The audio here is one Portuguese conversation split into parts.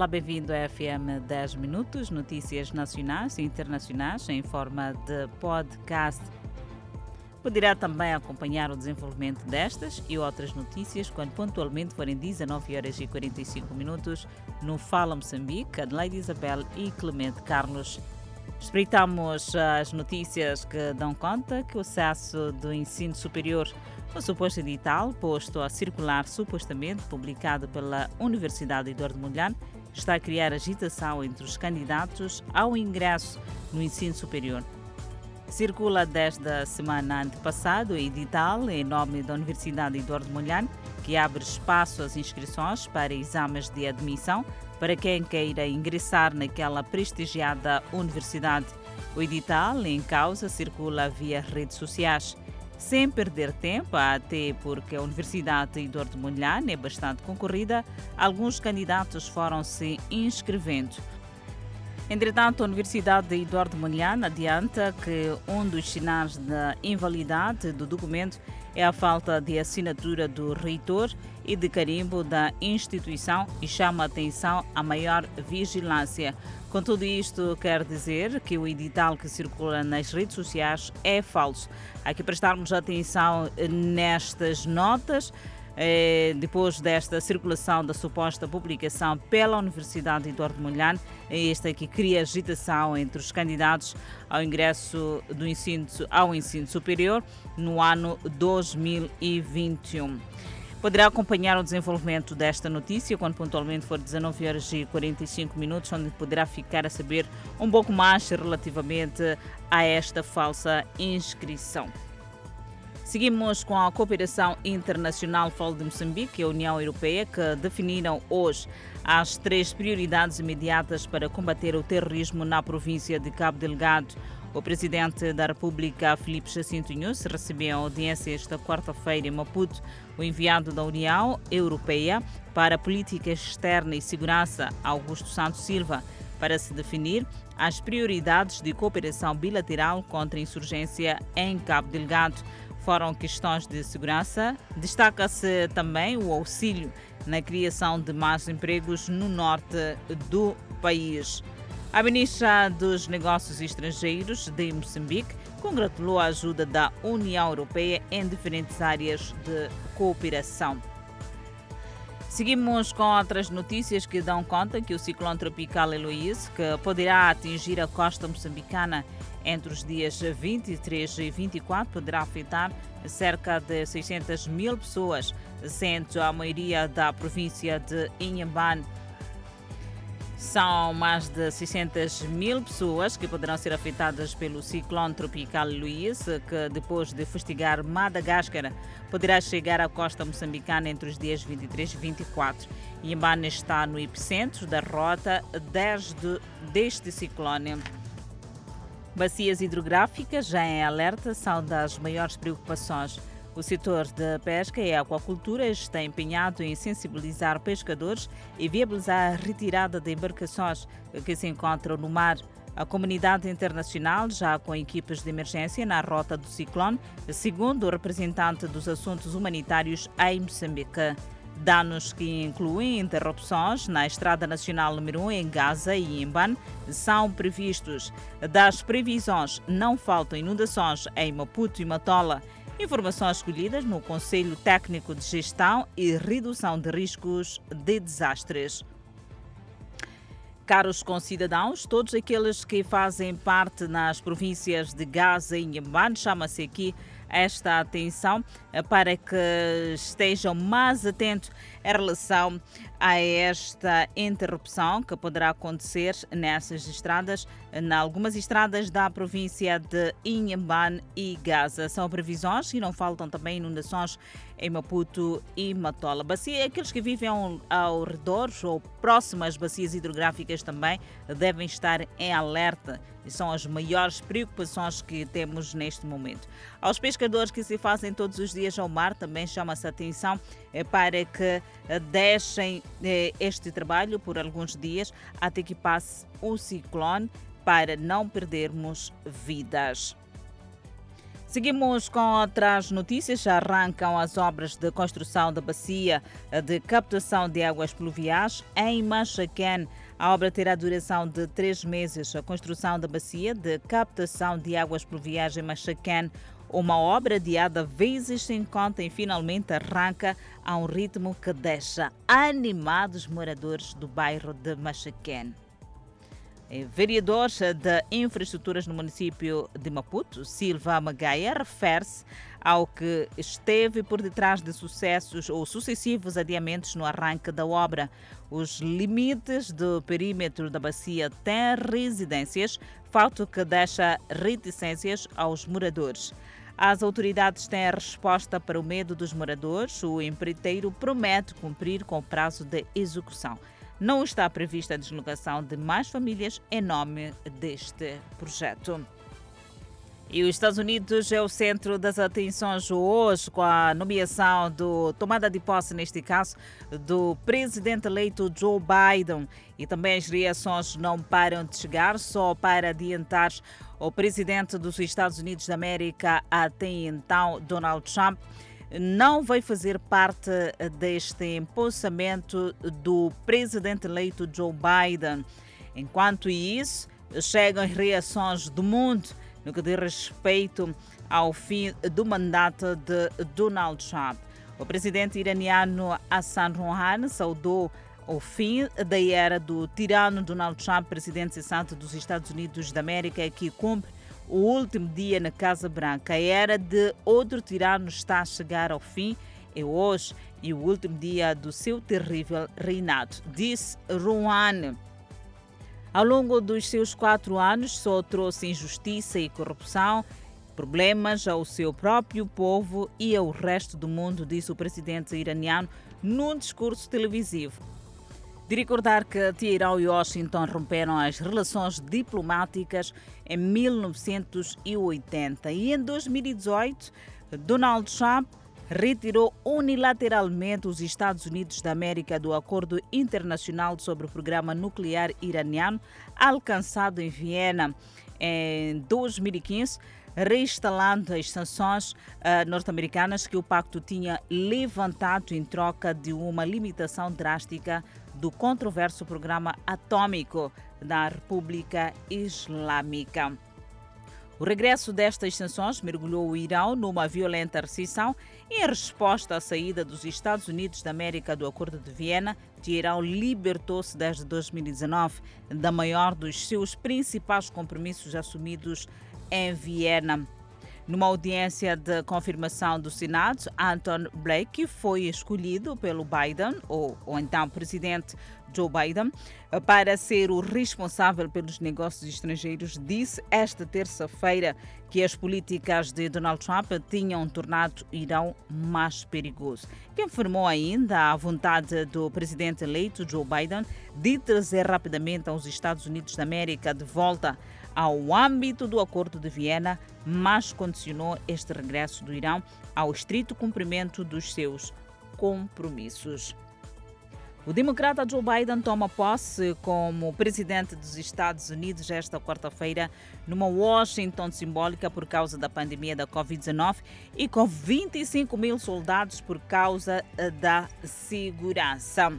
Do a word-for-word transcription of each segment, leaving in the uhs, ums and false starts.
Olá, bem-vindo à F M dez Minutos, notícias nacionais e internacionais em forma de podcast. Poderá também acompanhar o desenvolvimento destas e outras notícias quando pontualmente forem dezanove horas e quarenta e cinco minutos no Fala Moçambique, Adelaide Isabel e Clemente Carlos. Espreitamos as notícias que dão conta que o acesso do ensino superior, o suposto edital posto a circular supostamente publicado pela Universidade de Eduardo Mondlane, está a criar agitação entre os candidatos ao ingresso no ensino superior. Circula desde a semana antepassada o edital em nome da Universidade Eduardo Mondlane, que abre espaço às inscrições para exames de admissão para quem queira ingressar naquela prestigiada universidade. O edital em causa circula via redes sociais. Sem perder tempo, até porque a Universidade Eduardo Mondlane é bastante concorrida, alguns candidatos foram se inscrevendo. Entretanto, a Universidade de Eduardo Mondlane adianta que um dos sinais da invalidade do documento é a falta de assinatura do reitor e de carimbo da instituição e chama a atenção à maior vigilância. Com tudo isto, quer dizer que o edital que circula nas redes sociais é falso. Há que prestarmos atenção nestas notas. Depois desta circulação da suposta publicação pela Universidade Eduardo Mondlane, esta que cria agitação entre os candidatos ao ingresso do ensino, ao ensino superior no ano dois mil e vinte e um. Poderá acompanhar o desenvolvimento desta notícia quando pontualmente for dezanove horas e quarenta e cinco minutos, onde poderá ficar a saber um pouco mais relativamente a esta falsa inscrição. Seguimos com a cooperação internacional. Fala de Moçambique e a União Europeia, que definiram hoje as três prioridades imediatas para combater o terrorismo na província de Cabo Delgado. O presidente da República, Filipe Jacinto Nhusse, recebeu a audiência esta quarta-feira em Maputo o enviado da União Europeia para Política Externa e Segurança, Augusto Santos Silva, para se definir as prioridades de cooperação bilateral contra a insurgência em Cabo Delgado. Foram questões de segurança. Destaca-se também o auxílio na criação de mais empregos no norte do país. A ministra dos Negócios Estrangeiros de Moçambique congratulou a ajuda da União Europeia em diferentes áreas de cooperação. Seguimos com outras notícias que dão conta que o ciclone tropical Eloísa, que poderá atingir a costa moçambicana entre os dias vinte e três e vinte e quatro, poderá afetar cerca de seiscentas mil pessoas, sendo a maioria da província de Inhambane. São mais de seiscentas mil pessoas que poderão ser afetadas pelo ciclone tropical Luís, que depois de fustigar Madagáscar, poderá chegar à costa moçambicana entre os dias vinte e três e vinte e quatro. Inhambane está no epicentro da rota desde, deste ciclone. Bacias hidrográficas já em alerta são das maiores preocupações. O setor de pesca e aquacultura está empenhado em sensibilizar pescadores e viabilizar a retirada de embarcações que se encontram no mar. A comunidade internacional, já com equipes de emergência na rota do ciclone, segundo o representante dos assuntos humanitários em Moçambique. Danos que incluem interrupções na Estrada Nacional número um em Gaza e Inhambane são previstos. Das previsões, não faltam inundações em Maputo e Matola. Informações colhidas no Conselho Técnico de Gestão e Redução de Riscos de Desastres. Caros concidadãos, todos aqueles que fazem parte nas províncias de Gaza e Inhambane, chama-se aqui esta atenção para que estejam mais atentos em relação a esta interrupção que poderá acontecer nessas estradas, em algumas estradas da província de Inhambane e Gaza. São previsões e não faltam também inundações em Maputo e Matola. Bacia, aqueles que vivem ao, ao redor ou próximas bacias hidrográficas também devem estar em alerta. São as maiores preocupações que temos neste momento. Aos pescadores que se fazem todos os dias ao mar, também chama-se a atenção para que deixem este trabalho por alguns dias até que passe o ciclone para não perdermos vidas. Seguimos com outras notícias. Arrancam as obras de construção da bacia de captação de águas pluviais em Machacan. A obra terá duração de três meses. A construção da bacia de captação de águas pluviais em Machacan, uma obra adiada vezes sem conta, e finalmente arranca a um ritmo que deixa animados moradores do bairro de Machacan. Vereadores de Infraestruturas no município de Maputo, Silva Magaia, refere-se ao que esteve por detrás de sucessos ou sucessivos adiamentos no arranque da obra. Os limites do perímetro da bacia têm residências, fato que deixa reticências aos moradores. As autoridades têm a resposta para o medo dos moradores. O empreiteiro promete cumprir com o prazo de execução. Não está prevista a deslocação de mais famílias em nome deste projeto. E os Estados Unidos é o centro das atenções hoje, com a nomeação do tomada de posse, neste caso, do presidente eleito Joe Biden. E também as reações não param de chegar. Só para adiantar, o presidente dos Estados Unidos da América, até então, Donald Trump, não vai fazer parte deste empossamento do presidente eleito Joe Biden. Enquanto isso, chegam as reações do mundo no que diz respeito ao fim do mandato de Donald Trump. O presidente iraniano Hassan Rouhani saudou o fim da era do tirano Donald Trump, presidente cessante dos Estados Unidos da América, que cumpre o último dia na Casa Branca. A era de outro tirano está a chegar ao fim, e hoje é o último dia do seu terrível reinado, disse Rouhani. Ao longo dos seus quatro anos, só trouxe injustiça e corrupção, problemas ao seu próprio povo e ao resto do mundo, disse o presidente iraniano num discurso televisivo. De recordar que Teerão e Washington romperam as relações diplomáticas em mil novecentos e oitenta. E em dois mil e dezoito, Donald Trump retirou unilateralmente os Estados Unidos da América do Acordo Internacional sobre o Programa Nuclear Iraniano, alcançado em Viena em dois mil e quinze, reinstalando as sanções uh, norte-americanas que o pacto tinha levantado em troca de uma limitação drástica do controverso programa atômico da República Islâmica. O regresso destas sanções mergulhou o Irão numa violenta recessão. Em resposta à saída dos Estados Unidos da América do Acordo de Viena, Teerão libertou-se desde dois mil e dezanove da maior dos seus principais compromissos assumidos em Viena. Numa audiência de confirmação do Senado, Antony Blinken foi escolhido pelo Biden, ou, ou então presidente Joe Biden, para ser o responsável pelos negócios estrangeiros. Disse esta terça-feira que as políticas de Donald Trump tinham tornado o Irão mais perigoso. Quem afirmou ainda a vontade do presidente eleito Joe Biden de trazer rapidamente aos Estados Unidos da América de volta ao âmbito do Acordo de Viena, mas condicionou este regresso do Irão ao estrito cumprimento dos seus compromissos. O democrata Joe Biden toma posse como presidente dos Estados Unidos esta quarta-feira numa Washington simbólica por causa da pandemia da covid dezenove e com vinte e cinco mil soldados por causa da segurança.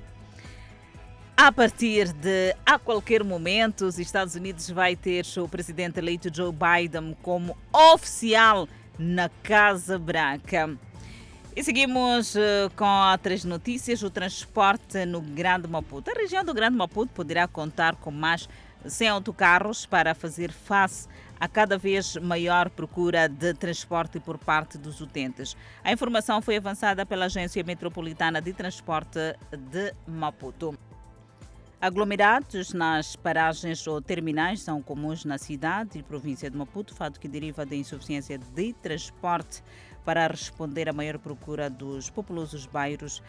A partir de a qualquer momento, os Estados Unidos vai ter o presidente eleito Joe Biden como oficial na Casa Branca. E seguimos com outras notícias. O transporte no Grande Maputo. A região do Grande Maputo poderá contar com mais cem autocarros para fazer face a cada vez maior procura de transporte por parte dos utentes. A informação foi avançada pela Agência Metropolitana de Transporte de Maputo. Aglomerados nas paragens ou terminais são comuns na cidade e província de Maputo, fato que deriva da insuficiência de transporte para responder à maior procura dos populosos bairros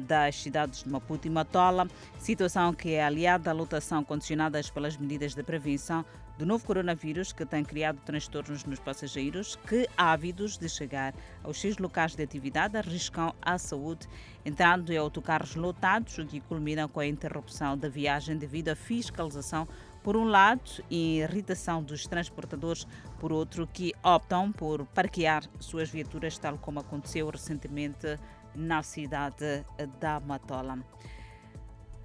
das cidades de Maputo e Matola, situação que é aliada à lotação condicionadas pelas medidas de prevenção do novo coronavírus, que tem criado transtornos nos passageiros que, ávidos de chegar aos seus locais de atividade, arriscam a saúde, entrando em autocarros lotados, o que culmina com a interrupção da viagem devido à fiscalização por um lado, e irritação dos transportadores, por outro, que optam por parquear suas viaturas, tal como aconteceu recentemente na cidade da Matola.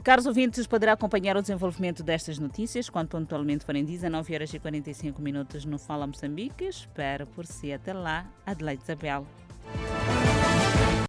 Caros ouvintes, poderá acompanhar o desenvolvimento destas notícias quando pontualmente forem dezanove horas e quarenta e cinco minutos no Fala Moçambique. Espero por si até lá, Adelaide Isabel.